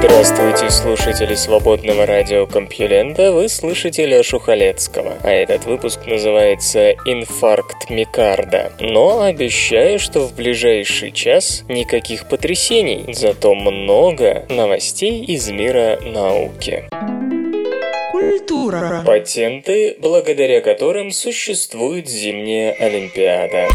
Здравствуйте, слушатели Свободного радио Компьюлента, вы слышите Лешу Халецкого. А этот выпуск называется «Инфаркт Микарда». Но обещаю, что в ближайший час никаких потрясений, зато много новостей из мира науки. Культура. Патенты, благодаря которым существует зимняя Олимпиада.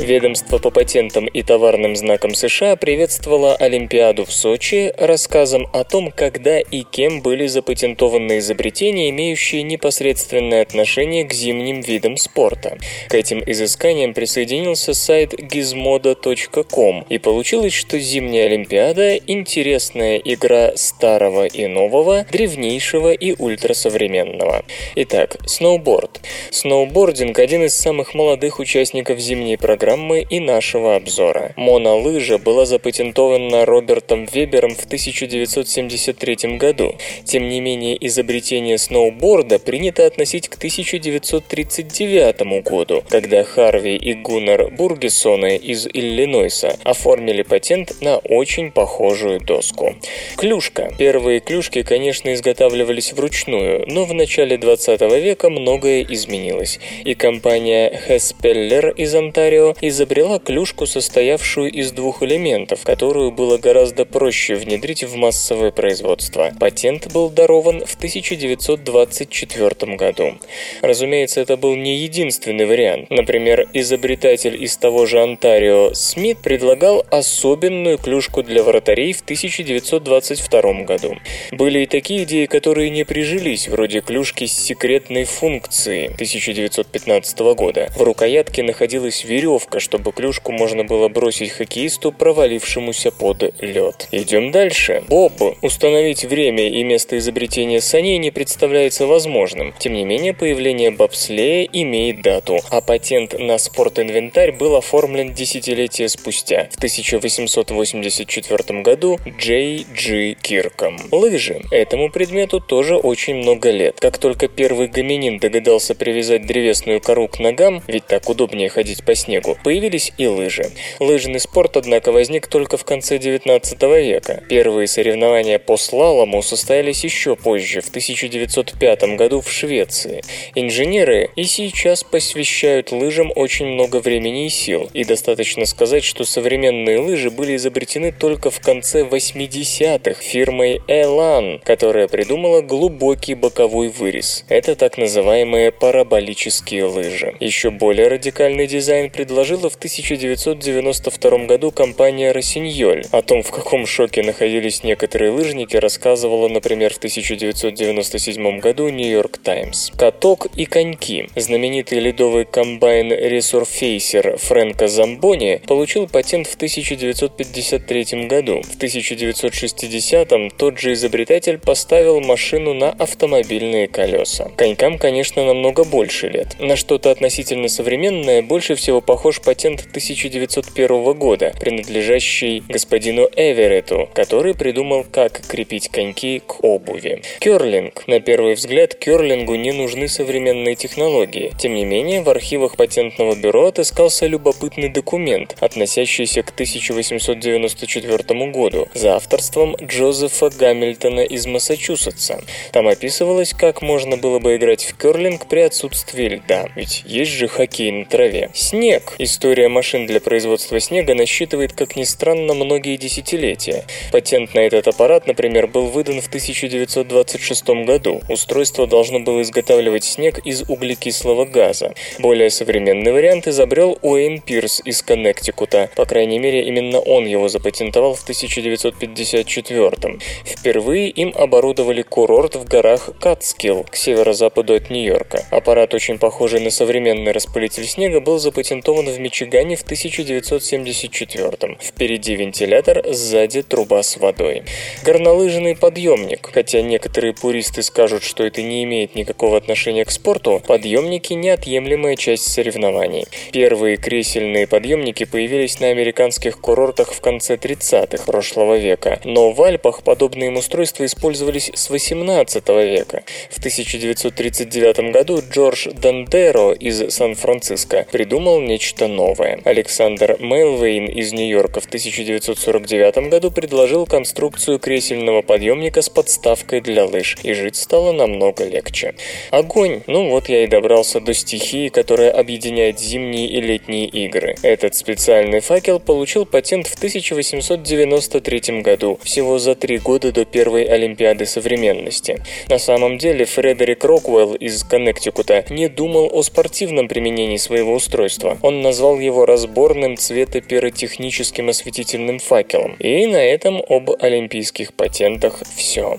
Ведомство по патентам и товарным знакам США приветствовало Олимпиаду в Сочи рассказом о том, когда и кем были запатентованы изобретения, имеющие непосредственное отношение к зимним видам спорта. К этим изысканиям присоединился сайт gizmodo.com, и получилось, что зимняя Олимпиада – интересная игра старого и нового, древнейшего и ультрасовременного. Итак, сноуборд. Сноубординг – один из самых молодых участников зимней программы и нашего обзора. Монолыжа была запатентована Робертом Вебером в 1973 году. Тем не менее, изобретение сноуборда принято относить к 1939 году, когда Харви и Гуннар Бургессоны из Иллинойса оформили патент на очень похожую доску. Клюшка. Первые клюшки, конечно, изготавливались вручную, но в начале 20 века многое изменилось, и компания Хеспеллер из Онтарио изобрела клюшку, состоявшую из двух элементов, которую было гораздо проще внедрить в массовое производство. Патент был дарован в 1924 году. Разумеется, это был не единственный вариант. Например, изобретатель из того же Онтарио Смит предлагал особенную клюшку для вратарей в 1922 году. Были и такие идеи, которые не прижились, вроде клюшки с секретной функцией 1915 года. В рукоятке находилась веревка, чтобы клюшку можно было бросить хоккеисту, провалившемуся под лед. Идем дальше. Боб. Установить время и место изобретения саней не представляется возможным. Тем не менее, появление бобслея имеет дату, а патент на спортинвентарь был оформлен десятилетия спустя, в 1884 году Джей Джи Кирком. Лыжи. Этому предмету тоже очень много лет. Как только первый гоминин догадался привязать древесную кору к ногам, ведь так удобнее ходить по снегу, появились и лыжи. Лыжный спорт, однако, возник только в конце 19 века. Первые соревнования по слалому состоялись еще позже, в 1905 году в Швеции. Инженеры и сейчас посвящают лыжам очень много времени и сил, и достаточно сказать, что современные лыжи были изобретены только в конце 80-х фирмой Элан, которая придумала глубокий боковой вырез. Это так называемые параболические лыжи. Еще более радикальный дизайн предложила в 1992 году компания Росиньоль. О том, в каком шоке находились некоторые лыжники, рассказывала, например, в 1997 году «Нью-Йорк Таймс». Каток и коньки. Знаменитый ледовый комбайн-ресурфейсер Фрэнка Замбони получил патент в 1953 году. В 1960-м тот же изобретатель поставил машину на автомобильные колеса. Конькам, конечно, намного больше лет. На что-то относительно современное больше всего похож патент 1901 года, принадлежащий господину Эверетту, который придумал, как крепить коньки к обуви. Керлинг. На первый взгляд, керлингу не нужны современные технологии. Тем не менее, в архивах патентного бюро отыскался любопытный документ, относящийся к 1894 году, за авторством Джозефа Гамильтона из Массачусетса. Там описывалось, как можно было бы играть в керлинг при отсутствии льда, ведь есть же хоккей на траве. Снег. История машин для производства снега насчитывает, как ни странно, многие десятилетия. Патент на этот аппарат, например, был выдан в 1926 году. Устройство должно было изготавливать снег из углекислого газа. Более современный вариант изобрел Уэйн Пирс из Коннектикута. По крайней мере, именно он его запатентовал в 1954. Впервые им оборудовали курорт в горах Катскилл к северо-западу от Нью-Йорка. Аппарат, очень похожий на современный распылитель снега, был запатентован в Мичигане в 1974-м. Впереди вентилятор, сзади труба с водой. Горнолыжный подъемник. Хотя некоторые пуристы скажут, что это не имеет никакого отношения к спорту, подъемники – неотъемлемая часть соревнований. Первые кресельные подъемники появились на американских курортах в конце 30-х прошлого века, но в Альпах подобные устройства использовались с 18 века. В 1939 году Джордж Дандеро из Сан-Франциско придумал нечто новое. Александр Мелвейн из Нью-Йорка в 1949 году предложил конструкцию кресельного подъемника с подставкой для лыж, и жить стало намного легче. Огонь! Ну вот я и добрался до стихии, которая объединяет зимние и летние игры. Этот специальный факел получил патент в 1893 году, всего за 3 года до первой Олимпиады современности. На самом деле Фредерик Роквелл из Коннектикута не думал о спортивном применении своего устройства. Он назвал его разборным цветопиротехническим осветительным факелом. И на этом об олимпийских патентах все.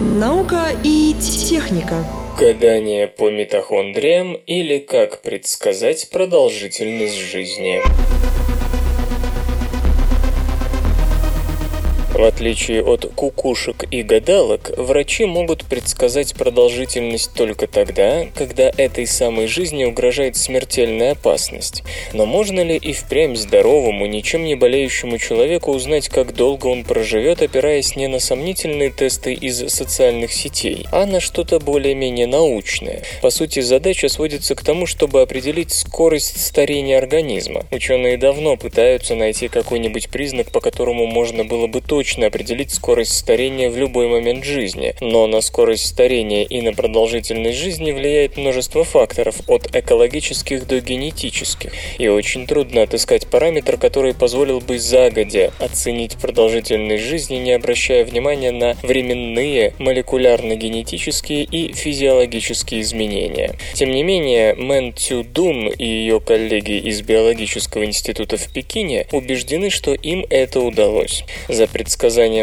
Наука и техника. Гадание по митохондриям или как предсказать продолжительность жизни. В отличие от кукушек и гадалок, врачи могут предсказать продолжительность только тогда, когда этой самой жизни угрожает смертельная опасность. Но можно ли и впрямь здоровому, ничем не болеющему человеку узнать, как долго он проживет, опираясь не на сомнительные тесты из социальных сетей, а на что-то более-менее научное? По сути, задача сводится к тому, чтобы определить скорость старения организма. Ученые давно пытаются найти какой-нибудь признак, по которому можно было бы точно определить скорость старения в любой момент жизни. Но на скорость старения и на продолжительность жизни влияет множество факторов, от экологических до генетических. И очень трудно отыскать параметр, который позволил бы загодя оценить продолжительность жизни, не обращая внимания на временные, молекулярно-генетические и физиологические изменения. Тем не менее, Мэн Цюдун и ее коллеги из биологического института в Пекине убеждены, что им это удалось. За предсказанием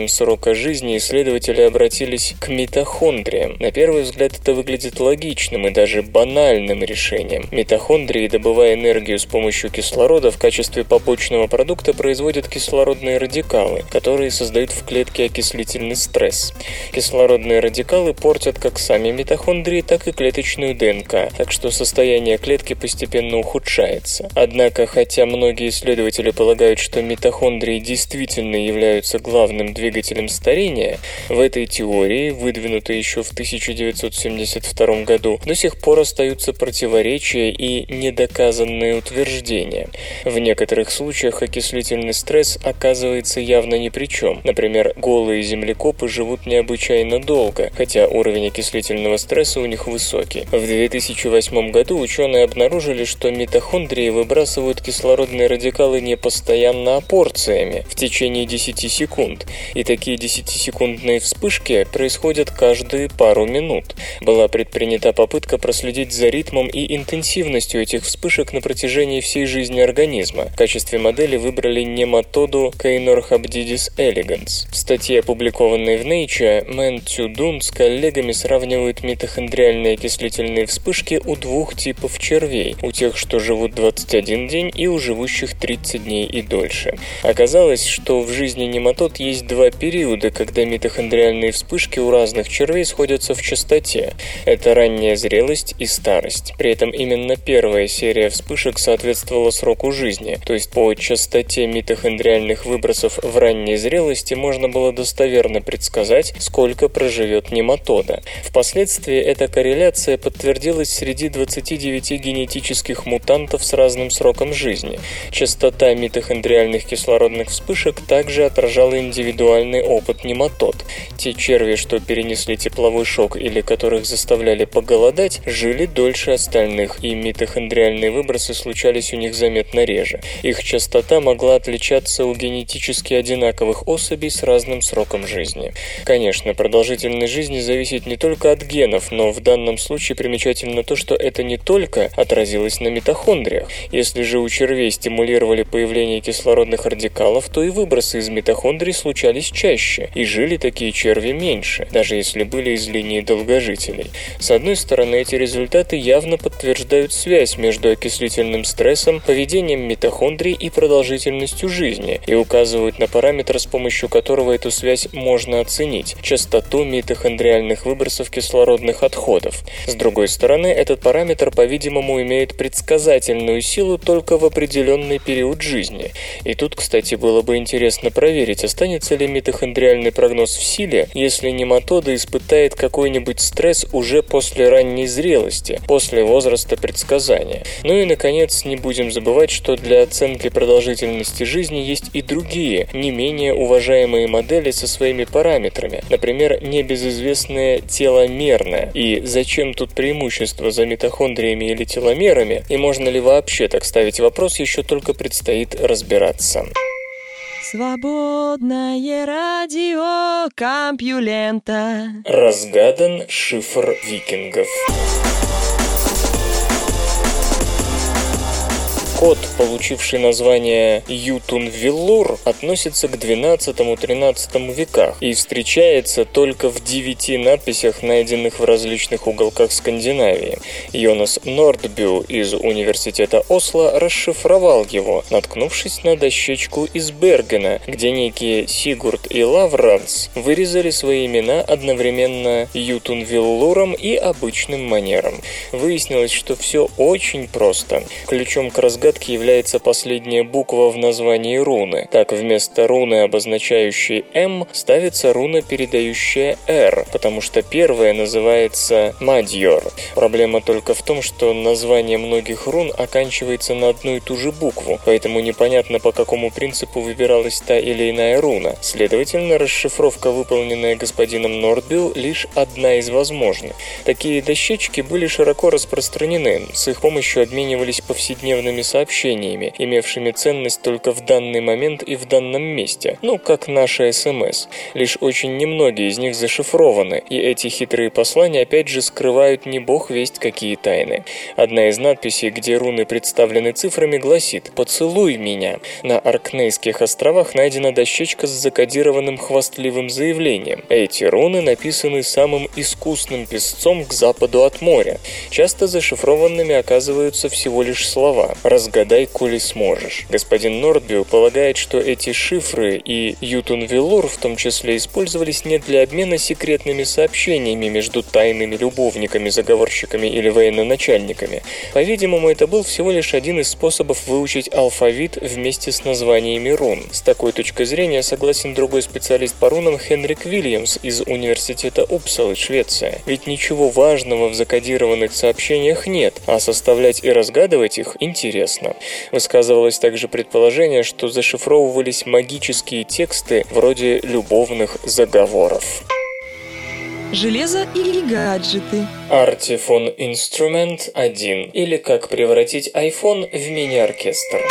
срока жизни исследователи обратились к митохондриям. На первый взгляд это выглядит логичным и даже банальным решением. Митохондрии, добывая энергию с помощью кислорода, в качестве побочного продукта производят кислородные радикалы, которые создают в клетке окислительный стресс. Кислородные радикалы портят как сами митохондрии, так и клеточную ДНК, так что состояние клетки постепенно ухудшается. Однако, хотя многие исследователи полагают, что митохондрии действительно являются главным двигателем старения, в этой теории, выдвинутой еще в 1972 году, до сих пор остаются противоречия и недоказанные утверждения. В некоторых случаях окислительный стресс оказывается явно ни при чем. Например, голые землекопы живут необычайно долго, хотя уровень окислительного стресса у них высокий. В 2008 году ученые обнаружили, что митохондрии выбрасывают кислородные радикалы не постоянно, а порциями, в течение 10 секунд, и такие 10-секундные вспышки происходят каждые пару минут. Была предпринята попытка проследить за ритмом и интенсивностью этих вспышек на протяжении всей жизни организма. В качестве модели выбрали нематоду Caenorhabditis elegans. В статье, опубликованной в Nature, Мэн Цюдун с коллегами сравнивают митохондриальные окислительные вспышки у 2 типов червей, у тех, что живут 21 день, и у живущих 30 дней и дольше. Оказалось, что в жизни нематод есть 2 периода, когда митохондриальные вспышки у разных червей сходятся в частоте. Это ранняя зрелость и старость. При этом именно первая серия вспышек соответствовала сроку жизни, то есть по частоте митохондриальных выбросов в ранней зрелости можно было достоверно предсказать, сколько проживет нематода. Впоследствии эта корреляция подтвердилась среди 29 генетических мутантов с разным сроком жизни. Частота митохондриальных кислородных вспышек также отражала индивидуальный опыт нематод. Те черви, что перенесли тепловой шок или которых заставляли поголодать, жили дольше остальных, и митохондриальные выбросы случались у них заметно реже. Их частота могла отличаться у генетически одинаковых особей с разным сроком жизни. Конечно, продолжительность жизни зависит не только от генов, но в данном случае примечательно то, что это не только отразилось на митохондриях. Если же у червей стимулировали появление кислородных радикалов, то и выбросы из митохондрий черви случались чаще, и жили такие черви меньше, даже если были из линии долгожителей. С одной стороны, эти результаты явно подтверждают связь между окислительным стрессом, поведением митохондрий и продолжительностью жизни, и указывают на параметр, с помощью которого эту связь можно оценить – частоту митохондриальных выбросов кислородных отходов. С другой стороны, этот параметр, по-видимому, имеет предсказательную силу только в определенный период жизни. И тут, кстати, было бы интересно проверить, останется ли митохондриальный прогноз в силе, если нематода испытает какой-нибудь стресс уже после ранней зрелости, после возраста предсказания. Ну и, наконец, не будем забывать, что для оценки продолжительности жизни есть и другие, не менее уважаемые модели со своими параметрами, например, небезызвестное теломерное. И зачем тут преимущество за митохондриями или теломерами, и можно ли вообще так ставить вопрос, еще только предстоит разбираться. Свободное радио Компьюлента. Разгадан шифр викингов. Код, получивший название Ютун-Веллур, относится к XII-XIII веках и встречается только в 9 надписях, найденных в различных уголках Скандинавии. Йонас Нордбю из университета Осло расшифровал его, наткнувшись на дощечку из Бергена, где некие Сигурд и Лавранс вырезали свои имена одновременно Ютун-Веллуром и обычным манером. Выяснилось, что все очень просто. Ключом к разгадке является последняя буква в названии руны. Так, вместо руны, обозначающей «М», ставится руна, передающая «Р», потому что первая называется «Мадьор». Проблема только в том, что название многих рун оканчивается на одну и ту же букву, поэтому непонятно, по какому принципу выбиралась та или иная руна. Следовательно, расшифровка, выполненная господином Нордбю, лишь одна из возможных. Такие дощечки были широко распространены, с их помощью обменивались повседневными сообщениями, имевшими ценность только в данный момент и в данном месте, как наши СМС. Лишь очень немногие из них зашифрованы, и эти хитрые послания опять же скрывают не бог весть какие тайны. Одна из надписей, где руны представлены цифрами, гласит «Поцелуй меня». На Аркнейских островах найдена дощечка с закодированным хвастливым заявлением. Эти руны написаны самым искусным писцом к западу от моря. Часто зашифрованными оказываются всего лишь слова «Разгадай, коли сможешь». Господин Нордбю полагает, что эти шифры и Ютун-Веллур в том числе использовались не для обмена секретными сообщениями между тайными любовниками, заговорщиками или военачальниками. По-видимому, это был всего лишь один из способов выучить алфавит вместе с названиями рун. С такой точки зрения согласен другой специалист по рунам Хенрик Вильямс из университета Упсалы, Швеция. Ведь ничего важного в закодированных сообщениях нет, а составлять и разгадывать их интересно. Высказывалось также предположение, что зашифровывались магические тексты вроде любовных заговоров. Железо или гаджеты. Артифон Instrument 1, или как превратить iPhone в мини-оркестр.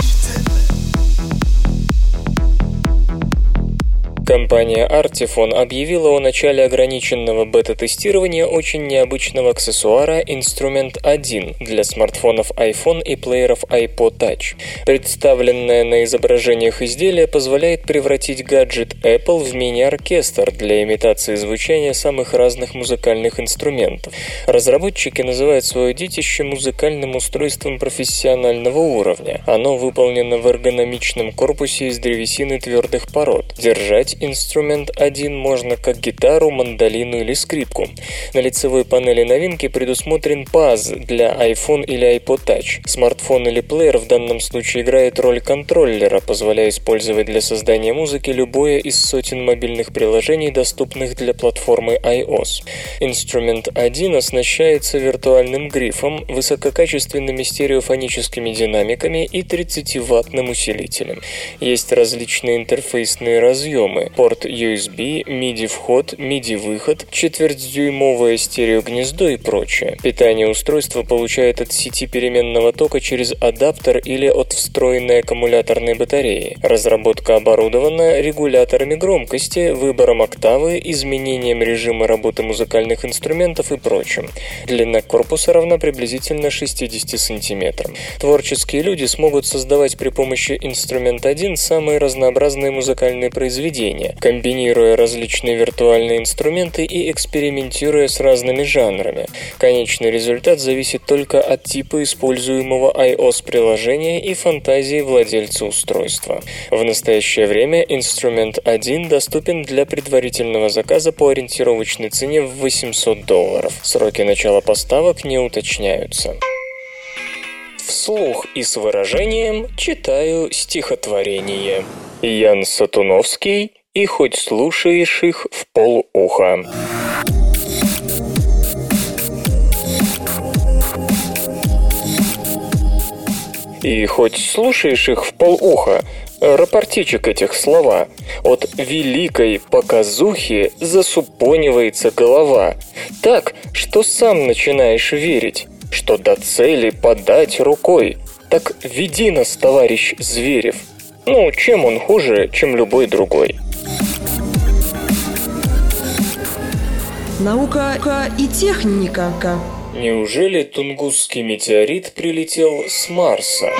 Компания Artifon объявила о начале ограниченного бета-тестирования очень необычного аксессуара Instrument 1 для смартфонов iPhone и плееров iPod Touch. Представленное на изображениях изделие позволяет превратить гаджет Apple в мини-оркестр для имитации звучания самых разных музыкальных инструментов. Разработчики называют свое детище музыкальным устройством профессионального уровня. Оно выполнено в эргономичном корпусе из древесины твердых пород. Держать Инструмент 1 можно как гитару, мандолину или скрипку. На лицевой панели новинки предусмотрен паз для iPhone или iPod Touch. Смартфон или плеер в данном случае играет роль контроллера, позволяя использовать для создания музыки любое из сотен мобильных приложений, доступных для платформы iOS. Инструмент 1 оснащается виртуальным грифом, высококачественными стереофоническими динамиками и 30-ваттным усилителем. Есть различные интерфейсные разъемы: порт USB, MIDI-вход, MIDI-выход, четвертьдюймовое стереогнездо и прочее. Питание устройства получает от сети переменного тока через адаптер или от встроенной аккумуляторной батареи. Разработка оборудована регуляторами громкости, выбором октавы, изменением режима работы музыкальных инструментов и прочим. Длина корпуса равна приблизительно 60 см. Творческие люди смогут создавать при помощи Instrument 1 самые разнообразные музыкальные произведения, впечатления, комбинируя различные виртуальные инструменты и экспериментируя с разными жанрами. Конечный результат зависит только от типа используемого iOS-приложения и фантазии владельца устройства. В настоящее время Instrument 1 доступен для предварительного заказа по ориентировочной цене в $800. Сроки начала поставок не уточняются. Вслух и с выражением читаю стихотворение. Ян Сатуновский, и хоть слушаешь их в полуха. И хоть слушаешь их в полуха, рапортичек этих слова. От великой показухи засупонивается голова. Так, что сам начинаешь верить, что до цели подать рукой. Так веди нас, товарищ Зверев. Ну, чем он хуже, чем любой другой? Наука и техника. Неужели Тунгусский метеорит прилетел с Марса?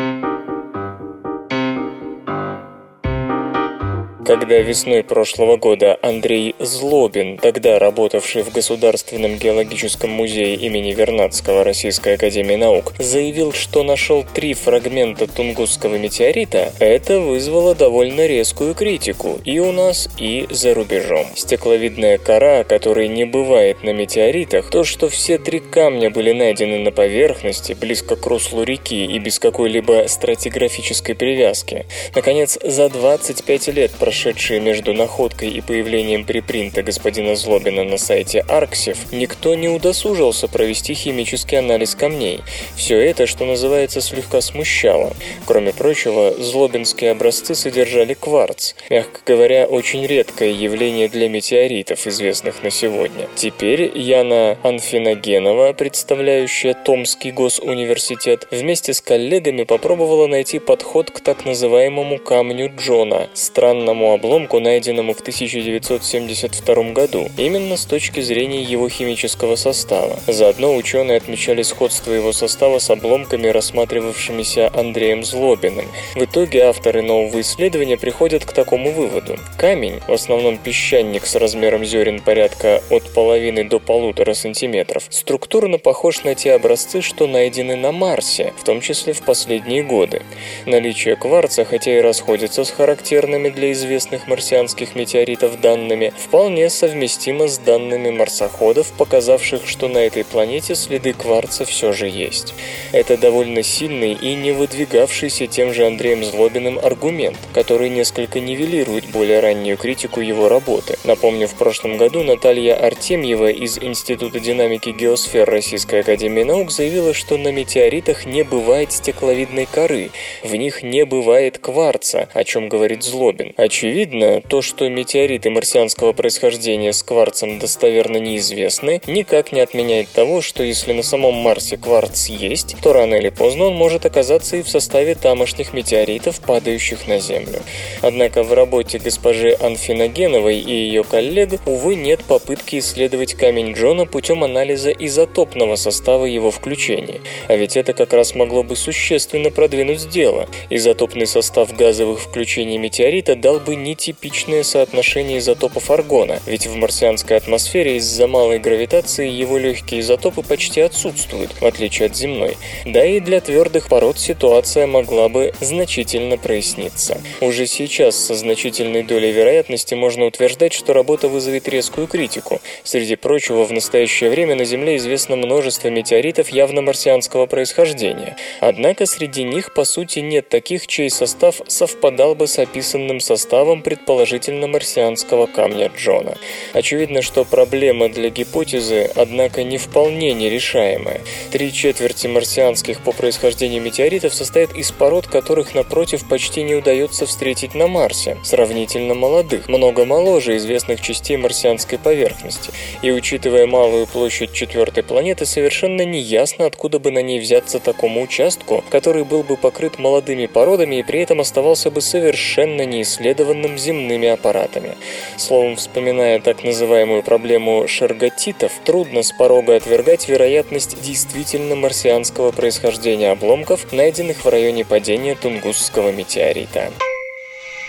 Когда весной прошлого года Андрей Злобин, тогда работавший в Государственном геологическом музее имени Вернадского Российской академии наук, заявил, что нашел 3 фрагмента Тунгусского метеорита, это вызвало довольно резкую критику и у нас, и за рубежом. Стекловидная кора, которой не бывает на метеоритах, то, что все 3 камня были найдены на поверхности, близко к руслу реки и без какой-либо стратиграфической привязки. Наконец, за 25 лет прошедшие между находкой и появлением припринта господина Злобина на сайте Арксив, никто не удосужился провести химический анализ камней. Все это, что называется, слегка смущало. Кроме прочего, злобинские образцы содержали кварц. Мягко говоря, очень редкое явление для метеоритов, известных на сегодня. Теперь Яна Анфиногенова, представляющая Томский госуниверситет, вместе с коллегами попробовала найти подход к так называемому камню Джона, странному обломку, найденному в 1972 году, именно с точки зрения его химического состава. Заодно ученые отмечали сходство его состава с обломками, рассматривавшимися Андреем Злобиным. В итоге авторы нового исследования приходят к такому выводу. Камень, в основном песчаник с размером зерен порядка от половины до 1,5 см, структурно похож на те образцы, что найдены на Марсе, в том числе в последние годы. Наличие кварца, хотя и расходится с характерными для известных марсианских метеоритов данными, вполне совместимо с данными марсоходов, показавших, что на этой планете следы кварца все же есть. Это довольно сильный и не выдвигавшийся тем же Андреем Злобиным аргумент, который несколько нивелирует более раннюю критику его работы. Напомню, в прошлом году Наталья Артемьева из Института динамики геосфер Российской академии наук заявила, что на метеоритах не бывает стекловидной коры, в них не бывает кварца, о чем говорит Злобин. Очевидно, то, что метеориты марсианского происхождения с кварцем достоверно неизвестны, никак не отменяет того, что если на самом Марсе кварц есть, то рано или поздно он может оказаться и в составе тамошних метеоритов, падающих на Землю. Однако в работе госпожи Анфиногеновой и ее коллег, увы, нет попытки исследовать камень Джона путем анализа изотопного состава его включений. А ведь это как раз могло бы существенно продвинуть дело. Изотопный состав газовых включений метеорита дал бы нетипичное соотношение изотопов аргона, ведь в марсианской атмосфере из-за малой гравитации его легкие изотопы почти отсутствуют, в отличие от земной. Да и для твердых пород ситуация могла бы значительно проясниться. Уже сейчас со значительной долей вероятности можно утверждать, что работа вызовет резкую критику. Среди прочего, в настоящее время на Земле известно множество метеоритов явно марсианского происхождения. Однако среди них, по сути, нет таких, чей состав совпадал бы с описанным составом предположительно марсианского камня Джона. Очевидно, что проблема для гипотезы, однако, не вполне нерешаемая. 3/4 марсианских по происхождению метеоритов состоят из пород, которых, напротив, почти не удается встретить на Марсе, сравнительно молодых, много моложе известных частей марсианской поверхности. И, учитывая малую площадь 4-й планеты, совершенно неясно, откуда бы на ней взяться такому участку, который был бы покрыт молодыми породами и при этом оставался бы совершенно неисследованным земными аппаратами. Словом, вспоминая так называемую проблему шерготитов, трудно с порога отвергать вероятность действительно марсианского происхождения обломков, найденных в районе падения Тунгусского метеорита.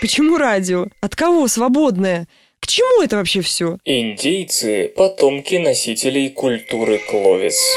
Почему радио? От кого свободное? К чему это вообще все? Индейцы – потомки носителей культуры Кловис.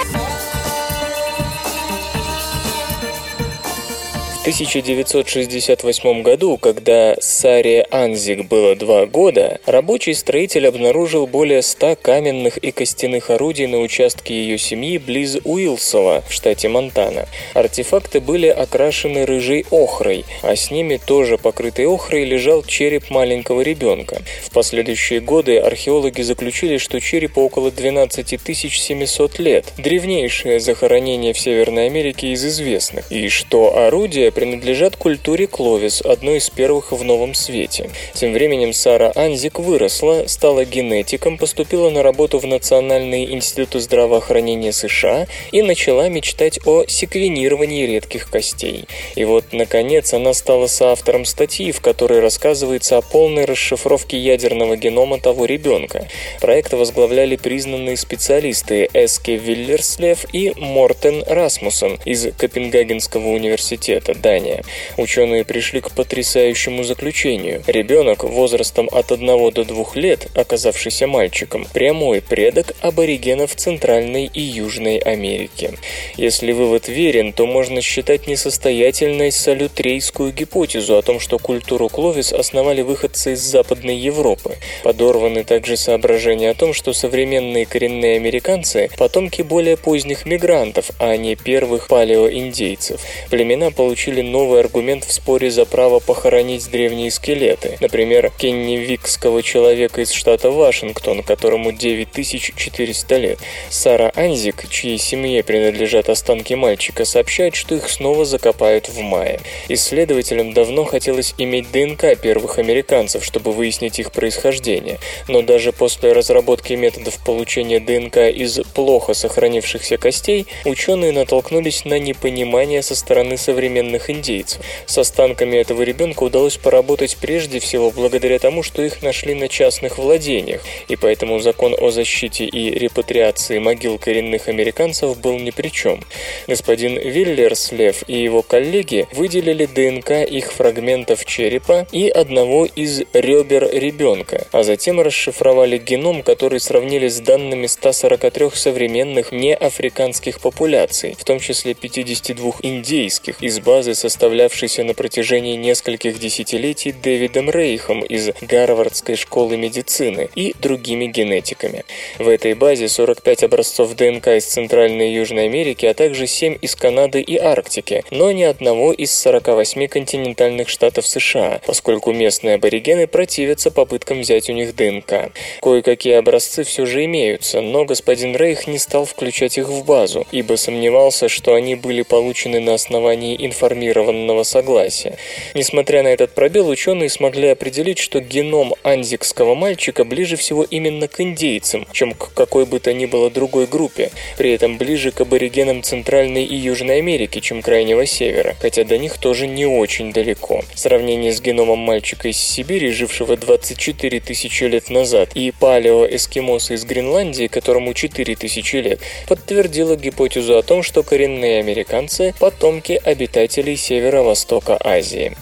В 1968 году, когда Саре Анзик было 2 года, рабочий строитель обнаружил более 100 каменных и костяных орудий на участке ее семьи близ Уилсола в штате Монтана. Артефакты были окрашены рыжей охрой, а с ними тоже покрытый охрой лежал череп маленького ребенка. В последующие годы археологи заключили, что черепу около 12700 лет, древнейшее захоронение в Северной Америке из известных, и что орудия принадлежат культуре Кловис, одной из первых в Новом Свете. Тем временем Сара Анзик выросла, стала генетиком, поступила на работу в Национальный институт здравоохранения США и начала мечтать о секвенировании редких костей. И вот, наконец, она стала соавтором статьи, в которой рассказывается о полной расшифровке ядерного генома того ребенка. Проект возглавляли признанные специалисты Эске Виллерслев и Мортен Расмуссен из Копенгагенского университета, Дания. Ученые пришли к потрясающему заключению. Ребенок возрастом от 1 до 2 лет, оказавшийся мальчиком, прямой предок аборигенов Центральной и Южной Америки. Если вывод верен, то можно считать несостоятельной солютрейскую гипотезу о том, что культуру Кловис основали выходцы из Западной Европы. Подорваны также соображения о том, что современные коренные американцы – потомки более поздних мигрантов, а не первых палеоиндейцев. Племена получили новый аргумент в споре за право похоронить древние скелеты. Например, кенневикского человека из штата Вашингтон, которому 9400 лет. Сара Анзик, чьей семье принадлежат останки мальчика, сообщает, что их снова закопают в мае. Исследователям давно хотелось иметь ДНК первых американцев, чтобы выяснить их происхождение. Но даже после разработки методов получения ДНК из плохо сохранившихся костей, ученые натолкнулись на непонимание со стороны современных индейцев. С останками этого ребенка удалось поработать прежде всего благодаря тому, что их нашли на частных владениях, и поэтому закон о защите и репатриации могил коренных американцев был ни при чем. Господин Виллерслев и его коллеги выделили ДНК их фрагментов черепа и одного из ребер ребенка, а затем расшифровали геном, который сравнили с данными 143 современных неафриканских популяций, в том числе 52 индейских, из базы, составлявшейся на протяжении нескольких десятилетий Дэвидом Рейхом из Гарвардской школы медицины и другими генетиками. В этой базе 45 образцов ДНК из Центральной и Южной Америки, а также 7 из Канады и Арктики, но ни одного из 48 континентальных штатов США, поскольку местные аборигены противятся попыткам взять у них ДНК. Кое-какие образцы все же имеются, но господин Рейх не стал включать их в базу, ибо сомневался, что они были получены на основании информированного согласия. Несмотря на этот пробел, ученые смогли определить, что геном анзикского мальчика ближе всего именно к индейцам, чем к какой бы то ни было другой группе, при этом ближе к аборигенам Центральной и Южной Америки, чем Крайнего Севера, хотя до них тоже не очень далеко. Сравнение с геномом мальчика из Сибири, жившего 24 тысячи лет назад, и палеоэскимоса из Гренландии, которому 4000 лет, подтвердило гипотезу о том, что коренные американцы – потомки обитателей северо-востока Азии.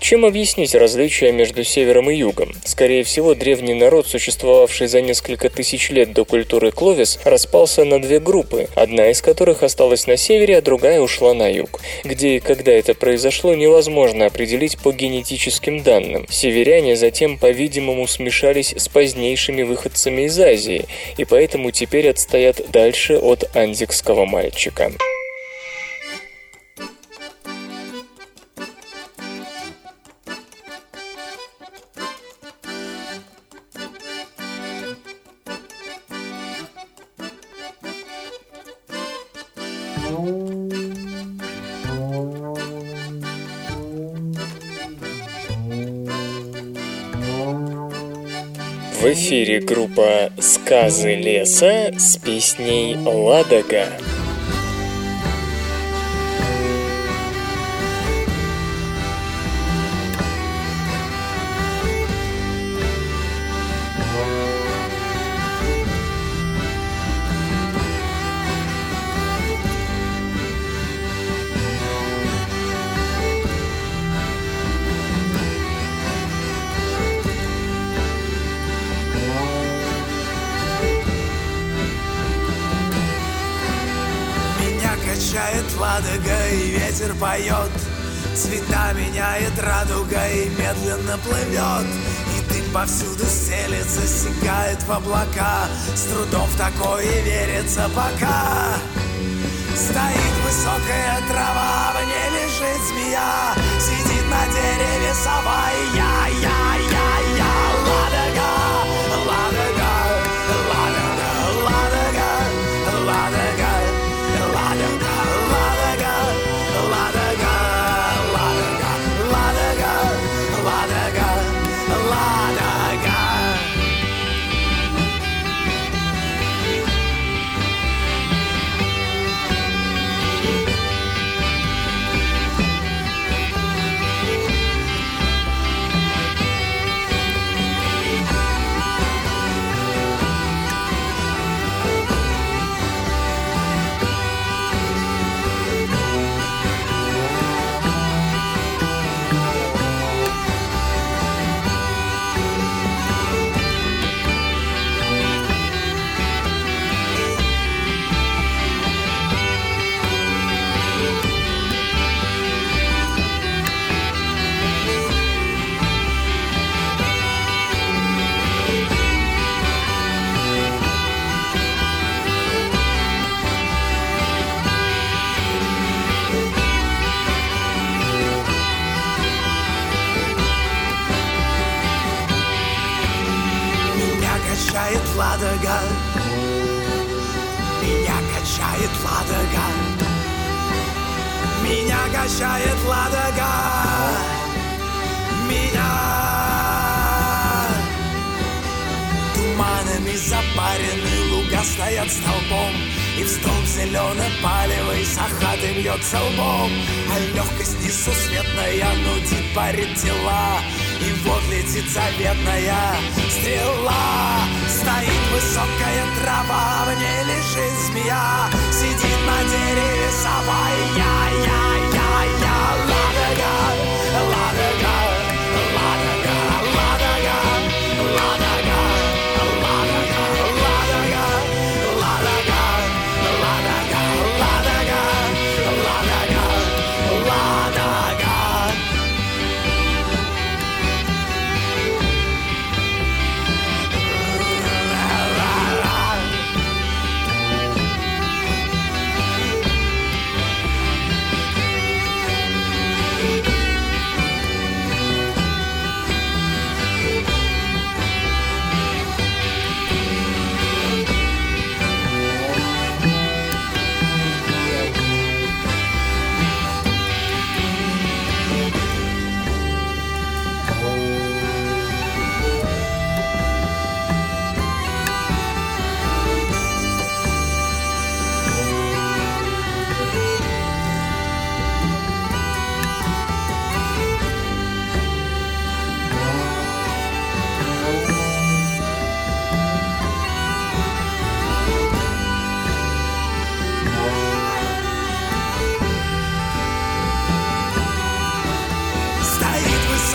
Чем объяснить различия между севером и югом? Скорее всего, древний народ, существовавший за несколько тысяч лет до культуры Кловис, распался на 2 группы, одна из которых осталась на севере, а другая ушла на юг. Где и когда это произошло, невозможно определить по генетическим данным. Северяне затем, по-видимому, смешались с позднейшими выходцами из Азии, и поэтому теперь отстоят дальше от анзикского мальчика. В эфире группа «Сказы леса» с песней «Ладога». качает Ладога, и ветер поет, цвета меняет радуга и медленно плывет. И дым повсюду стелется, стекает в облака, с трудом в такое верится пока. Стоит высокая трава, в ней лежит змея, сидит на дереве сова, и я, Ладога, Ладога, Ладога, Ладога, Ладога, Ладога, Ладога, Ладога, Ладога, Ладога, Ладога, Ладога. Ладога, меня качает Ладога, меня качает Ладога, меня туманами запарены луга стоят столбом, и в столб зеленое палево и сахаты бьется лбом, а легкость несусветная нудит, парит тела. И вот летит заветная стрела. Стоит высокая трава, в ней лежит змея, сидит на дереве сова. Я, Ладога, Ладога, Ладога, Ладога, Ладога, Ладога, Ладога, Ладога, Ладога, Ладога, Ладога,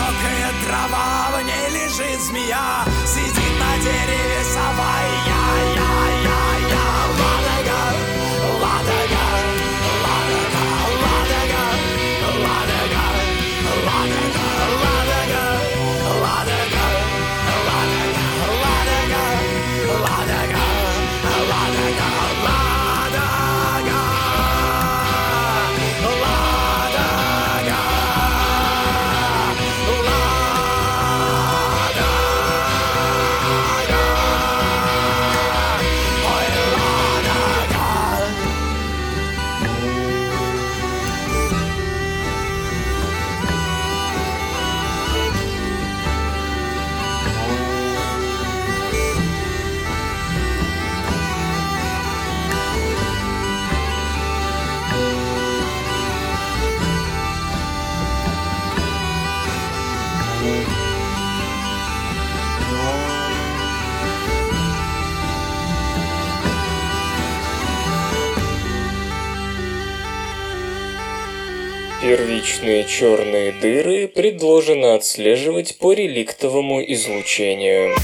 Ладога. Змея сидит на дереве сова, я, Ладога, Ладога, Ладога, Ладога, Ладога, Ладога, Ладога, Ладога, Ладога, Ладога, Ладога, Ладога. Первичные черные дыры предложено отслеживать по реликтовому излучению.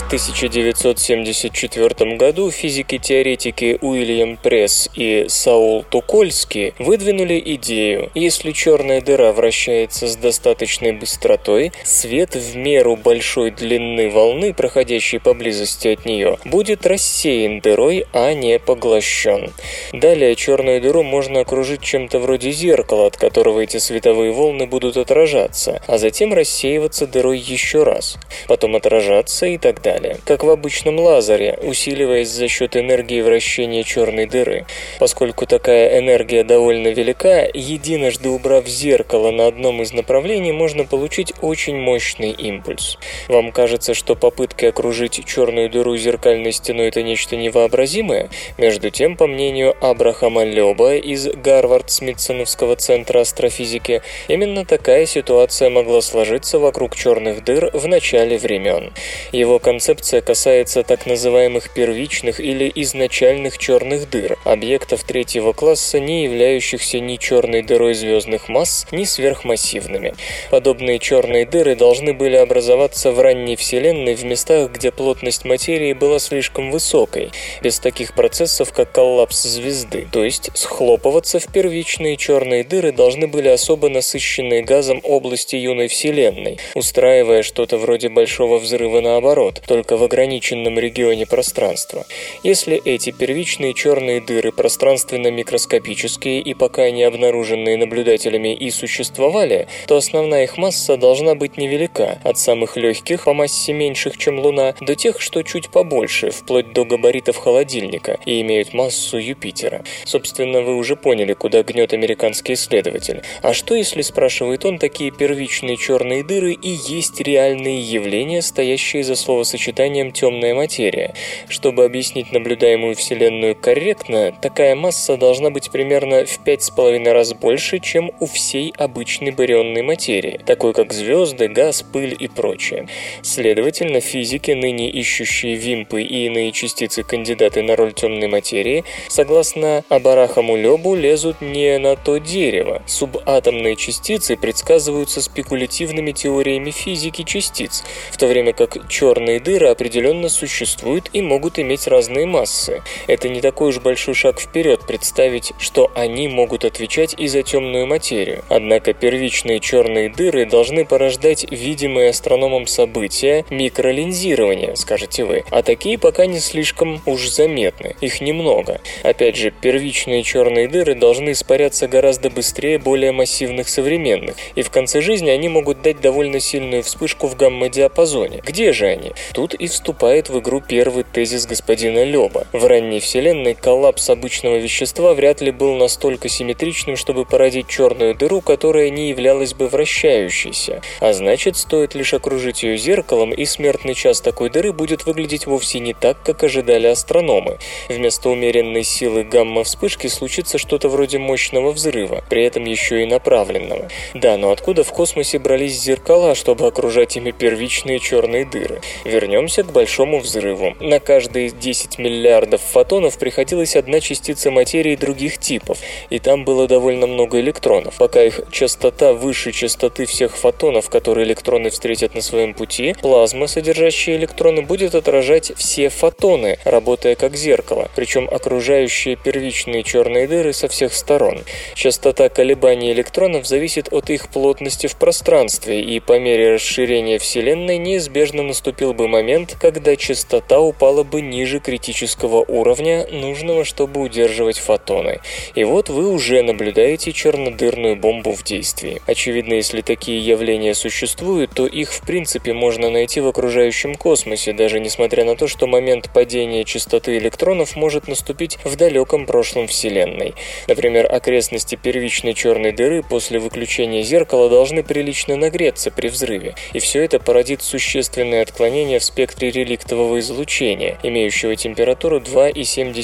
В 1974 году физики-теоретики Уильям Пресс и Саул Тукольский выдвинули идею: если черная дыра вращается с достаточной быстротой, свет в меру большой длины волны, проходящей поблизости от нее, будет рассеян дырой, а не поглощен. Далее черную дыру можно окружить чем-то вроде зеркала, от которого эти световые волны будут отражаться, а затем рассеиваться дырой еще раз, потом отражаться и так далее. Как в обычном лазере, усиливаясь за счет энергии вращения черной дыры. Поскольку такая энергия довольно велика, единожды убрав зеркало на одном из направлений, можно получить очень мощный импульс. Вам кажется, что попытки окружить черную дыру зеркальной стеной – это нечто невообразимое? Между тем, по мнению Абрахама Лёба из Гарвард-Смитсоновского центра астрофизики, именно такая ситуация могла сложиться вокруг черных дыр в начале времен. Его концепция касается так называемых первичных или изначальных черных дыр, объектов третьего класса, не являющихся ни черной дырой звездных масс, ни сверхмассивными. Подобные черные дыры должны были образоваться в ранней Вселенной в местах, где плотность материи была слишком высокой, без таких процессов, как коллапс звезды, то есть схлопываться в первичные черные дыры должны были особо насыщенные газом области юной Вселенной, устраивая что-то вроде большого взрыва наоборот, только в ограниченном регионе пространства. Если эти первичные черные дыры пространственно-микроскопические и пока не обнаруженные наблюдателями и существовали, то основная их масса должна быть невелика, от самых легких, по массе меньших, чем Луна, до тех, что чуть побольше, вплоть до габаритов холодильника, и имеют массу Юпитера. Собственно, вы уже поняли, куда гнет американский исследователь. А что если, спрашивает он, такие первичные черные дыры и есть реальные явления, стоящие за словосочетанием «темная материя»? Чтобы объяснить наблюдаемую Вселенную корректно, такая масса должна быть примерно в 5,5 раз больше, чем у всей обычной барионной материи, такой как звезды, газ, пыль и прочее. Следовательно, физики, ныне ищущие вимпы и иные частицы-кандидаты на роль темной материи, согласно Абарахаму Лёбу, лезут не на то дерево. Субатомные частицы предсказываются спекулятивными теориями физики частиц, в то время как черные дыры определенно существуют и могут иметь разные массы. Это не такой уж большой шаг вперед представить, что они могут отвечать и за темную материю. Однако первичные черные дыры должны порождать видимые астрономам события микролинзирования, скажете вы, а такие пока не слишком уж заметны, их немного. Опять же, первичные черные дыры должны испаряться гораздо быстрее более массивных современных, и в конце жизни они могут дать довольно сильную вспышку в гамма-диапазоне. Где же они? Тут и вступает в игру первый тезис господина Лёба. В ранней Вселенной коллапс обычного вещества вряд ли был настолько симметричным, чтобы породить черную дыру, которая не являлась бы вращающейся. А значит, стоит лишь окружить ее зеркалом, и смертный час такой дыры будет выглядеть вовсе не так, как ожидали астрономы. Вместо умеренной силы гамма-вспышки случится что-то вроде мощного взрыва, при этом еще и направленного. Да, но откуда в космосе брались зеркала, чтобы окружать ими первичные черные дыры? Вернемся к большому взрыву. На каждые 10 миллиардов фотонов приходилась одна частица материи других типов, и там было довольно много электронов. Пока их частота выше частоты всех фотонов, которые электроны встретят на своем пути, плазма, содержащая электроны, будет отражать все фотоны, работая как зеркало, причем окружающие первичные черные дыры со всех сторон. Частота колебаний электронов зависит от их плотности в пространстве, и по мере расширения Вселенной неизбежно наступил бы момент, когда частота упала бы ниже критического уровня, нужного, чтобы удерживать фотоны. И вот вы уже наблюдаете чернодырную бомбу в действии. Очевидно, если такие явления существуют, то их в принципе можно найти в окружающем космосе, даже несмотря на то, что момент падения частоты электронов может наступить в далеком прошлом Вселенной. Например, окрестности первичной черной дыры после выключения зеркала должны прилично нагреться при взрыве, и все это породит существенное отклонение в спектре реликтового излучения, имеющего температуру 2,7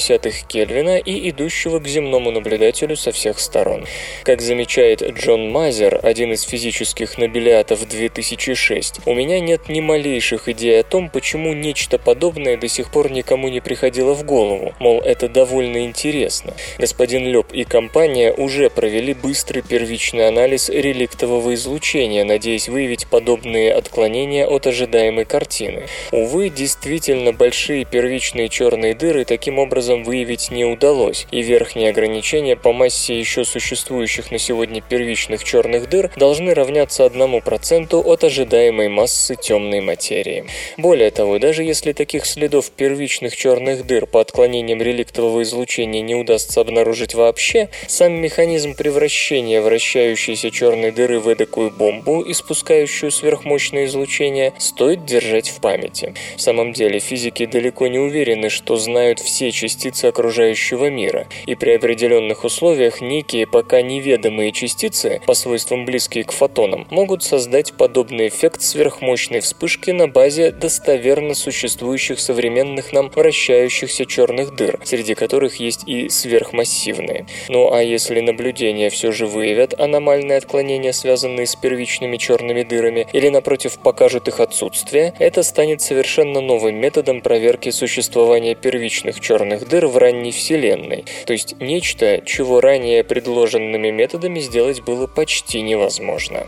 Кельвина и идущего к земному наблюдателю со всех сторон. Как замечает Джон Мазер, один из физических нобелиатов 2006, «У меня нет ни малейших идей о том, почему нечто подобное до сих пор никому не приходило в голову, мол, это довольно интересно». Господин Лёб и компания уже провели быстрый первичный анализ реликтового излучения, надеясь выявить подобные отклонения от ожидаемой картины. Увы, действительно большие первичные черные дыры таким образом выявить не удалось, и верхние ограничения по массе еще существующих на сегодня первичных черных дыр должны равняться 1% от ожидаемой массы темной материи. Более того, даже если таких следов первичных черных дыр по отклонениям реликтового излучения не удастся обнаружить вообще, сам механизм превращения вращающейся черной дыры в эдакую бомбу, испускающую сверхмощное излучение, стоит держать в памяти. В самом деле, физики далеко не уверены, что знают все частицы окружающего мира, и при определенных условиях некие пока неведомые частицы, по свойствам близкие к фотонам, могут создать подобный эффект сверхмощной вспышки на базе достоверно существующих современных нам вращающихся черных дыр, среди которых есть и сверхмассивные. Ну а если наблюдения все же выявят аномальные отклонения, связанные с первичными черными дырами, или напротив покажут их отсутствие, это станет совершенно новым методом проверки существования первичных черных дыр в ранней Вселенной, то есть нечто, чего ранее предложенными методами сделать было почти невозможно.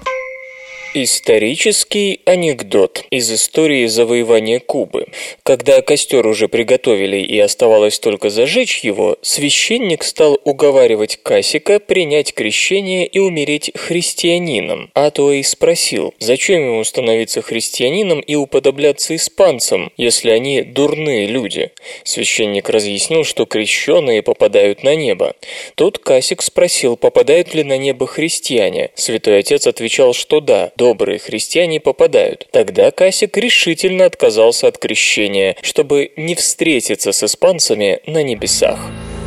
Исторический анекдот из истории завоевания Кубы. Когда костер уже приготовили и оставалось только зажечь его, священник стал уговаривать Касика принять крещение и умереть христианином. А то и спросил, зачем ему становиться христианином и уподобляться испанцам, если они дурные люди. Священник разъяснил, что крещеные попадают на небо. Тут Касик спросил, попадают ли на небо христиане. Святой отец отвечал, что да. Добрые христиане попадают. Тогда Касик решительно отказался от крещения, чтобы не встретиться с испанцами на небесах.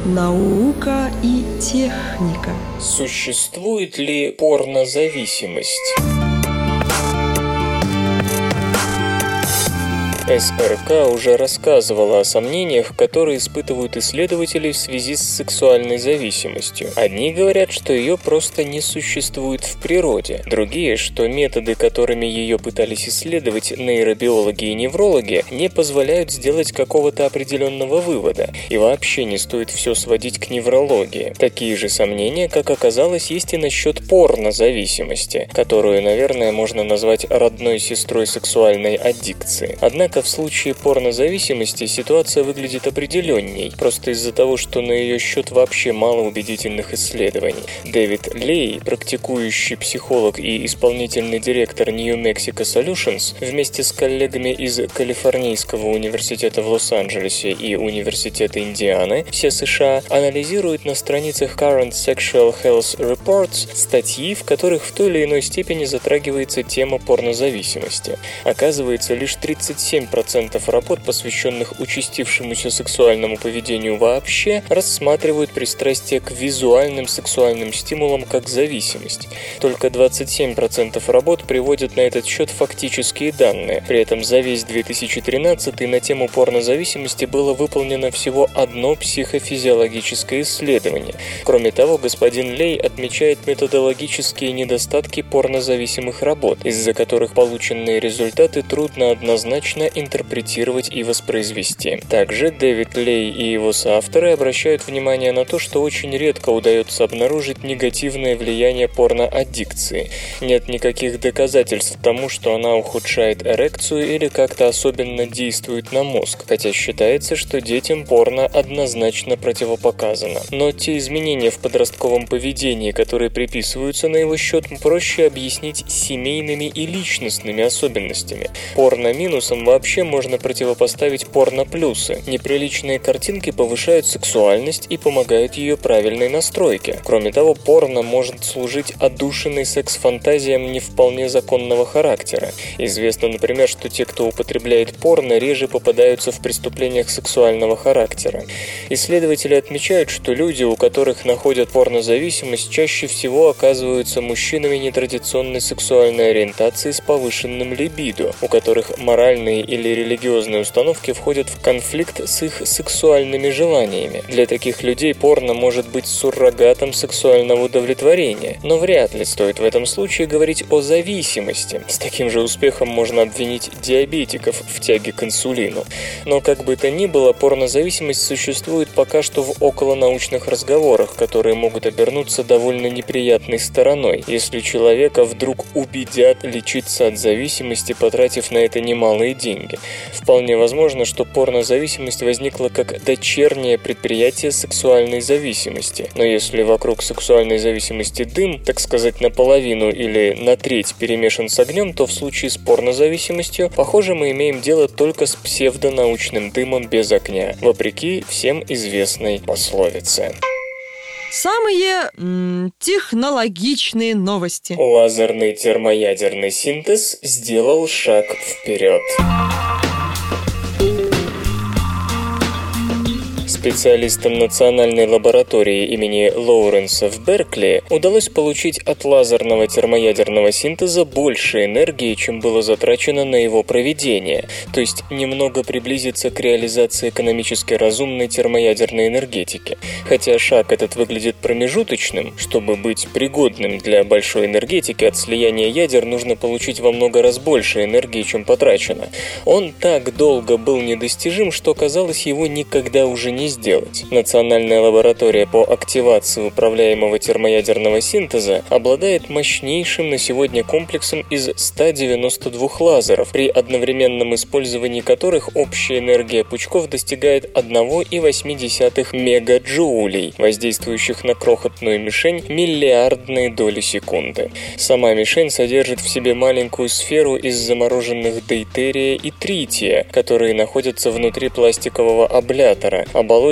Наука и техника. Существует ли порнозависимость? СРК уже рассказывала о сомнениях, которые испытывают исследователи в связи с сексуальной зависимостью. Одни говорят, что ее просто не существует в природе. Другие, что методы, которыми ее пытались исследовать нейробиологи и неврологи, не позволяют сделать какого-то определенного вывода. И вообще не стоит все сводить к неврологии. Такие же сомнения, как оказалось, есть и насчет порнозависимости, которую, наверное, можно назвать родной сестрой сексуальной аддикции. Однако в случае порнозависимости ситуация выглядит определенней, просто из-за того, что на ее счет вообще мало убедительных исследований. Дэвид Лей, практикующий психолог и исполнительный директор New Mexico Solutions, вместе с коллегами из Калифорнийского университета в Лос-Анджелесе и Университета Индианы, все США, анализирует на страницах Current Sexual Health Reports статьи, в которых в той или иной степени затрагивается тема порнозависимости. Оказывается, лишь 37% работ, посвященных участившемуся сексуальному поведению вообще, рассматривают пристрастие к визуальным сексуальным стимулам как зависимость. Только 27% работ приводят на этот счет фактические данные. При этом за весь 2013 на тему порнозависимости было выполнено всего одно психофизиологическое исследование. Кроме того, господин Лей отмечает методологические недостатки порнозависимых работ, из-за которых полученные результаты трудно однозначно интерпретировать и воспроизвести. Также Дэвид Лей и его соавторы обращают внимание на то, что очень редко удается обнаружить негативное влияние порноаддикции. Нет никаких доказательств тому, что она ухудшает эрекцию или как-то особенно действует на мозг, хотя считается, что детям порно однозначно противопоказано. Но те изменения в подростковом поведении, которые приписываются на его счет, проще объяснить семейными и личностными особенностями. Порно-минусам вообще можно противопоставить порно-плюсы. Неприличные картинки повышают сексуальность и помогают ее правильной настройке. Кроме того, порно может служить отдушиной секс-фантазиям не вполне законного характера. Известно, например, что те, кто употребляет порно, реже попадаются в преступлениях сексуального характера. Исследователи отмечают, что люди, у которых находят порнозависимость, чаще всего оказываются мужчинами нетрадиционной сексуальной ориентации с повышенным либидо, у которых моральные или религиозные установки входят в конфликт с их сексуальными желаниями. Для таких людей порно может быть суррогатом сексуального удовлетворения, но вряд ли стоит в этом случае говорить о зависимости. С таким же успехом можно обвинить диабетиков в тяге к инсулину. Но как бы то ни было, порнозависимость существует пока что в околонаучных разговорах, которые могут обернуться довольно неприятной стороной, если человека вдруг убедят лечиться от зависимости, потратив на это немалые деньги. маркетинге. Вполне возможно, что порнозависимость возникла как дочернее предприятие сексуальной зависимости. Но если вокруг сексуальной зависимости дым, так сказать, наполовину или на треть перемешан с огнем, то в случае с порнозависимостью, похоже, мы имеем дело только с псевдонаучным дымом без огня, вопреки всем известной пословице. Самые технологичные новости. Лазерный термоядерный синтез сделал шаг вперед. Специалистам Национальной лаборатории имени Лоуренса в Беркли удалось получить от лазерного термоядерного синтеза больше энергии, чем было затрачено на его проведение, то есть немного приблизиться к реализации экономически разумной термоядерной энергетики. Хотя шаг этот выглядит промежуточным, чтобы быть пригодным для большой энергетики, от слияния ядер нужно получить во много раз больше энергии, чем потрачено. Он так долго был недостижим, что казалось, его никогда уже не сделать. Национальная лаборатория по активации управляемого термоядерного синтеза обладает мощнейшим на сегодня комплексом из 192 лазеров, при одновременном использовании которых общая энергия пучков достигает 1,8 мегаджоулей, воздействующих на крохотную мишень миллиардные доли секунды. Сама мишень содержит в себе маленькую сферу из замороженных дейтерия и трития, которые находятся внутри пластикового аблятора, оболочки,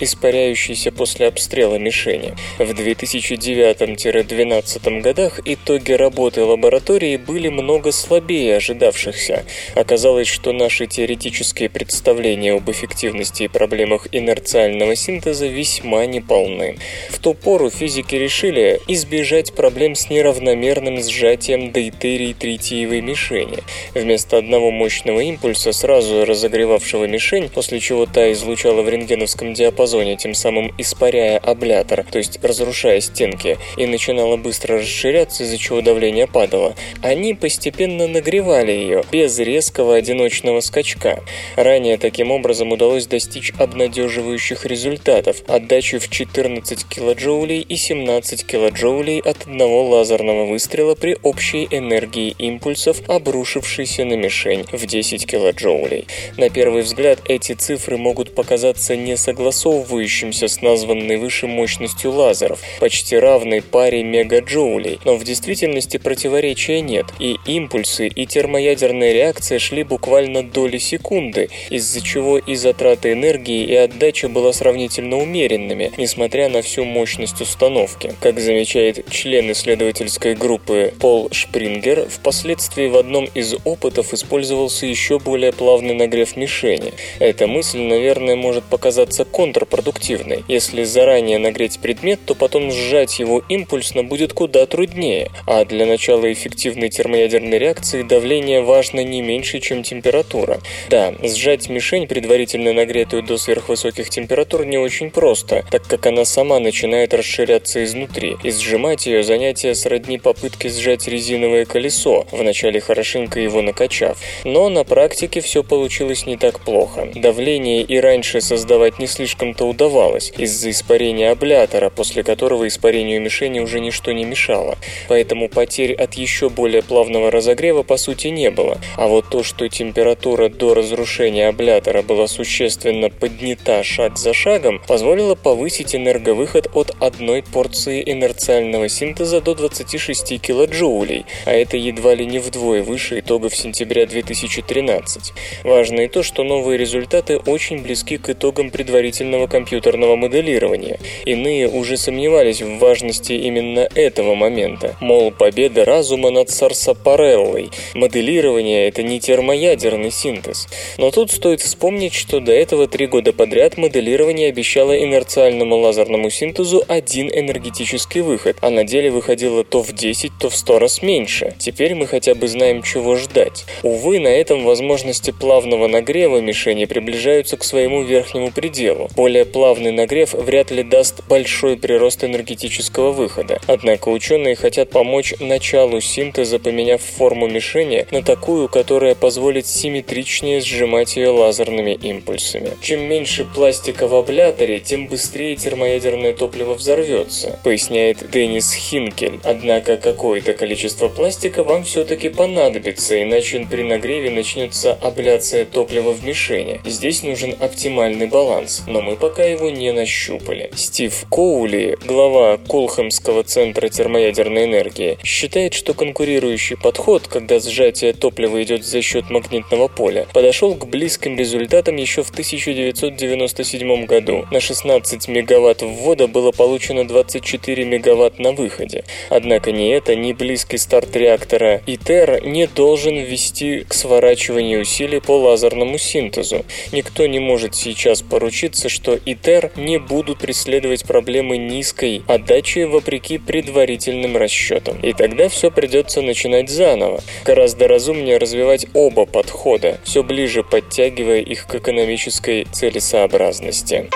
испаряющиеся после обстрела мишени. В 2009-2012 годах итоги работы лаборатории были много слабее ожидавшихся. Оказалось, что наши теоретические представления об эффективности и проблемах инерциального синтеза весьма неполны. В ту пору физики решили избежать проблем с неравномерным сжатием дейтерий тритиевой мишени. Вместо одного мощного импульса, сразу разогревавшего мишень, после чего та излучала в рентгеновском диапазоне, тем самым испаряя аблятор, то есть разрушая стенки, и начинала быстро расширяться, из-за чего давление падало, они постепенно нагревали ее, без резкого одиночного скачка. Ранее таким образом удалось достичь обнадеживающих результатов, отдачи в 14 килоджоулей и 17 килоджоулей от одного лазерного выстрела при общей энергии импульсов, обрушившейся на мишень в 10 килоджоулей. На первый взгляд эти цифры могут показаться не согласовывающимся с названной выше мощностью лазеров, почти равной паре мегаджоулей, но в действительности противоречия нет, и импульсы, и термоядерная реакция шли буквально доли секунды, из-за чего и затраты энергии, и отдача была сравнительно умеренными, несмотря на всю мощность установки. Как замечает член исследовательской группы Пол Шпрингер, впоследствии в одном из опытов использовался еще более плавный нагрев мишени. Эта мысль, наверное, может показаться контрпродуктивной. Если заранее нагреть предмет, то потом сжать его импульсно будет куда труднее, а для начала эффективной термоядерной реакции давление важно не меньше, чем температура. Да, сжать мишень, предварительно нагретую до сверхвысоких температур, не очень просто, так как она сама начинает расширяться изнутри, и сжимать ее занятие сродни попытке сжать резиновое колесо, вначале хорошенько его накачав. Но на практике все получилось не так плохо. Давление и раньше создавать не слишком-то удавалось из-за испарения аблятора, после которого испарению мишени уже ничто не мешало. Поэтому потерь от еще более плавного разогрева по сути не было. А вот то, что температура до разрушения аблятора была существенно поднята шаг за шагом, позволило повысить энерговыход от одной порции инерциального синтеза до 26 килоджоулей, а это едва ли не вдвое выше итогов сентября 2013. Важно и то, что новые результаты очень близки к итогам предварительного компьютерного моделирования. Иные уже сомневались в важности именно этого момента. Мол, победа разума над сарсапареллой. Моделирование — это не термоядерный синтез. Но тут стоит вспомнить, что до этого 3 года подряд моделирование обещало инерциальному лазерному синтезу один энергетический выход, а на деле выходило то в 10, то в 100 раз меньше. Теперь мы хотя бы знаем, чего ждать. Увы, на этом возможности плавного нагрева мишени приближаются к своему верхнему пределу, делу. Более плавный нагрев вряд ли даст большой прирост энергетического выхода. Однако ученые хотят помочь началу синтеза, поменяв форму мишени на такую, которая позволит симметричнее сжимать ее лазерными импульсами. Чем меньше пластика в абляторе, тем быстрее термоядерное топливо взорвется, поясняет Деннис Хинкель. Однако какое-то количество пластика вам все-таки понадобится, иначе при нагреве начнется абляция топлива в мишени. Здесь нужен оптимальный баланс, но мы пока его не нащупали. Стив Коули, глава Колхамского центра термоядерной энергии, считает, что конкурирующий подход, когда сжатие топлива идет за счет магнитного поля, подошел к близким результатам еще в 1997 году. На 16 мегаватт ввода было получено 24 мегаватт на выходе. Однако ни это, ни близкий старт реактора ИТЕР не должен вести к сворачиванию усилий по лазерному синтезу. Никто не может сейчас поручиться, что ИТЕР не будут преследовать проблемы низкой отдачи вопреки предварительным расчетам. И тогда все придется начинать заново. Гораздо разумнее развивать оба подхода, все ближе подтягивая их к экономической целесообразности.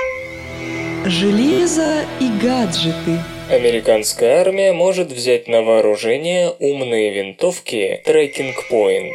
Железо и гаджеты. Американская армия может взять на вооружение умные винтовки Tracking Point.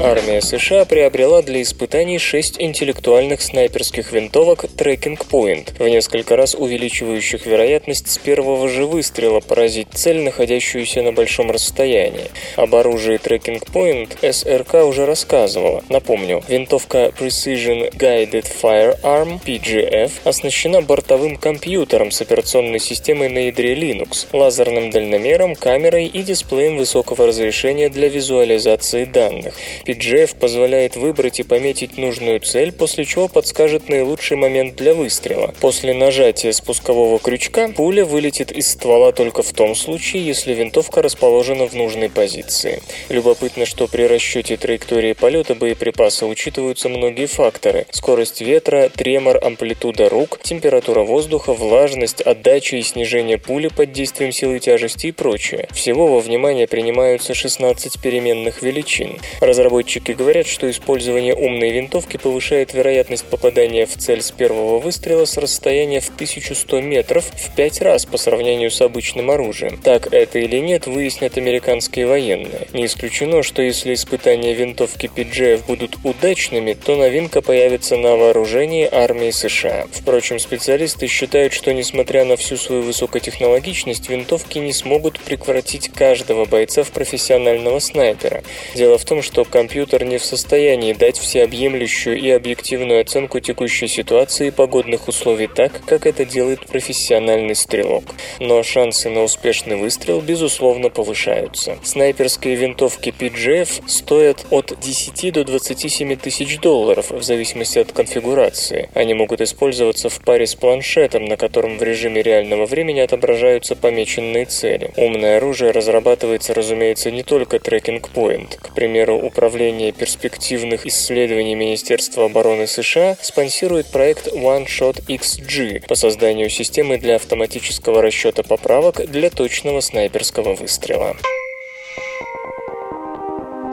Армия США приобрела для испытаний 6 интеллектуальных снайперских винтовок Tracking Point, в несколько раз увеличивающих вероятность с первого же выстрела поразить цель, находящуюся на большом расстоянии. Об оружии Tracking Point СРК уже рассказывала. Напомню, винтовка Precision Guided Firearm PGF оснащена бортовым компьютером с операционной системой на ядре Linux, лазерным дальномером, камерой и дисплеем высокого разрешения для визуализации данных. PGF позволяет выбрать и пометить нужную цель, после чего подскажет наилучший момент для выстрела. После нажатия спускового крючка пуля вылетит из ствола только в том случае, если винтовка расположена в нужной позиции. Любопытно, что при расчете траектории полета боеприпаса учитываются многие факторы: скорость ветра, тремор, амплитуда рук, температура воздуха, влажность, отдача и снижение пули под действием силы тяжести и прочее. Всего во внимание принимаются 16 переменных величин. Разработчики говорят, что использование умной винтовки повышает вероятность попадания в цель с первого выстрела с расстояния в 1100 метров в 5 раз по сравнению с обычным оружием. Так это или нет, выяснят американские военные. Не исключено, что если испытания винтовки PGF будут удачными, то новинка появится на вооружении армии США. Впрочем, специалисты считают, что несмотря на всю свою высокотехнологичность, винтовки не смогут превратить каждого бойца в профессионального снайпера. Дело в том, что компьютер не в состоянии дать всеобъемлющую и объективную оценку текущей ситуации и погодных условий так, как это делает профессиональный стрелок. Но шансы на успешный выстрел, безусловно, повышаются. Снайперские винтовки PGF стоят от 10 до 27 тысяч долларов, в зависимости от конфигурации. Они могут использоваться в паре с планшетом, на котором в режиме реального времени отображаются помеченные цели. Умное оружие разрабатывается, разумеется, не только Tracking Point. К примеру, Управление перспективных исследований Министерства обороны США спонсирует проект OneShot XG по созданию системы для автоматического расчета поправок для точного снайперского выстрела.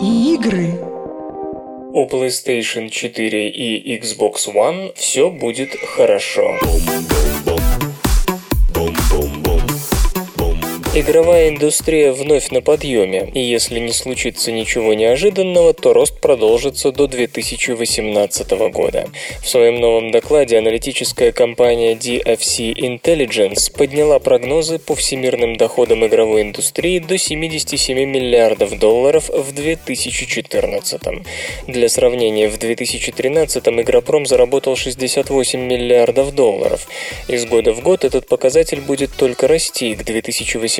Игры. У PlayStation 4 и Xbox One все будет хорошо. Игровая индустрия вновь на подъеме, и если не случится ничего неожиданного, то рост продолжится до 2018 года. В своем новом докладе аналитическая компания DFC Intelligence подняла прогнозы по всемирным доходам игровой индустрии до 77 миллиардов долларов в 2014. Для сравнения, в 2013 игропром заработал 68 миллиардов долларов. Из года в год этот показатель будет только расти, к 2018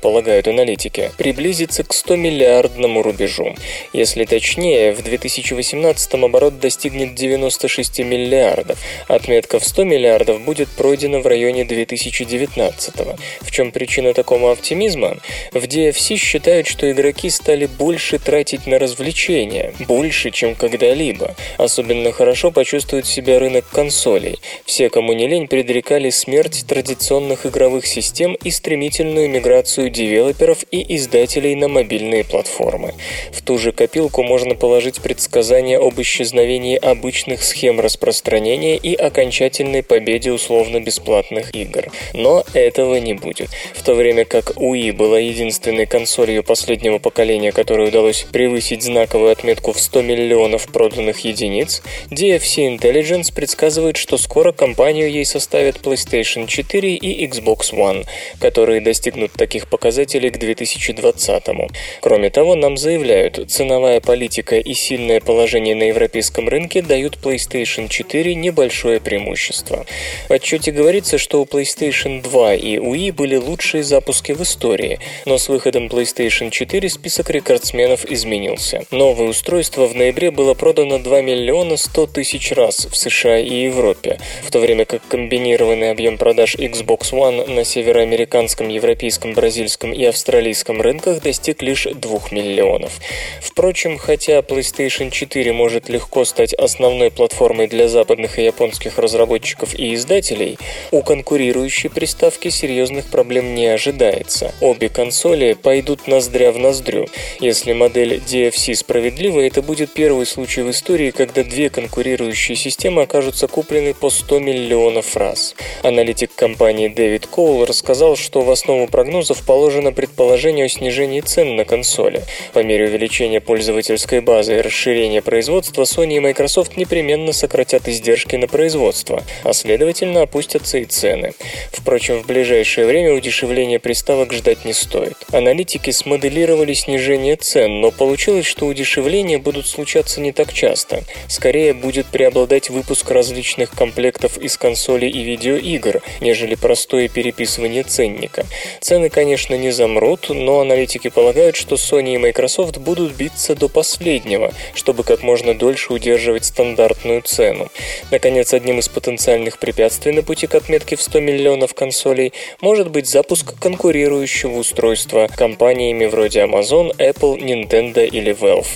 полагают аналитики, приблизится к 100-миллиардному рубежу. Если точнее, в 2018 оборот достигнет 96 миллиардов. Отметка в 100 миллиардов будет пройдена в районе 2019. В чем причина такого оптимизма? В DFC считают, что игроки стали больше тратить на развлечения, больше, чем когда-либо. Особенно хорошо почувствует себя рынок консолей. Все, кому не лень, предрекали смерть традиционных игровых систем и стремительно активную миграцию девелоперов и издателей на мобильные платформы. В ту же копилку можно положить предсказания об исчезновении обычных схем распространения и окончательной победе условно-бесплатных игр. Но этого не будет. В то время как Wii была единственной консолью последнего поколения, которой удалось превысить знаковую отметку в 100 миллионов проданных единиц, DFC Intelligence предсказывает, что скоро компанию ей составят PlayStation 4 и Xbox One, которые достигнут таких показателей к 2020-му. Кроме того, нам заявляют, ценовая политика и сильное положение на европейском рынке дают PlayStation 4 небольшое преимущество. В отчете говорится, что у PlayStation 2 и Wii были лучшие запуски в истории, но с выходом PlayStation 4 список рекордсменов изменился. Новое устройство в ноябре было продано 2 миллиона 100 тысяч раз в США и Европе, в то время как комбинированный объем продаж Xbox One на североамериканском, европейском, бразильском и австралийском рынках достиг лишь 2 миллионов. Впрочем, хотя PlayStation 4 может легко стать основной платформой для западных и японских разработчиков и издателей, у конкурирующей приставки серьезных проблем не ожидается. Обе консоли пойдут ноздря в ноздрю. Если модель DFC справедлива, это будет первый случай в истории, когда две конкурирующие системы окажутся куплены по 100 миллионов раз. Аналитик компании Дэвид Коул рассказал, что в основу прогнозов положено предположение о снижении цен на консоли. По мере увеличения пользовательской базы и расширения производства, Sony и Microsoft непременно сократят издержки на производство, а следовательно опустятся и цены. Впрочем, в ближайшее время удешевление приставок ждать не стоит. Аналитики смоделировали снижение цен, но получилось, что удешевления будут случаться не так часто. Скорее будет преобладать выпуск различных комплектов из консолей и видеоигр, нежели простое переписывание ценника. Цены, конечно, не замрут, но аналитики полагают, что Sony и Microsoft будут биться до последнего, чтобы как можно дольше удерживать стандартную цену. Наконец, одним из потенциальных препятствий на пути к отметке в 100 миллионов консолей может быть запуск конкурирующего устройства компаниями вроде Amazon, Apple, Nintendo или Valve.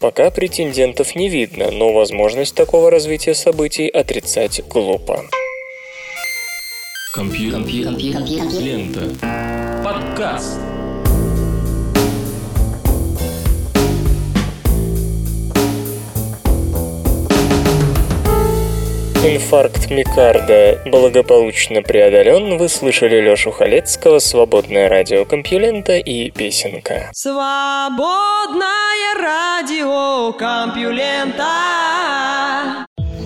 Пока претендентов не видно, но возможность такого развития событий отрицать глупо. Компьюлента. Подкаст. Инфаркт миокарда благополучно преодолен. Вы слышали Лешу Халецкого, «Свободное радио Компьюлента» и песенка. Свободное радио Компьюлента.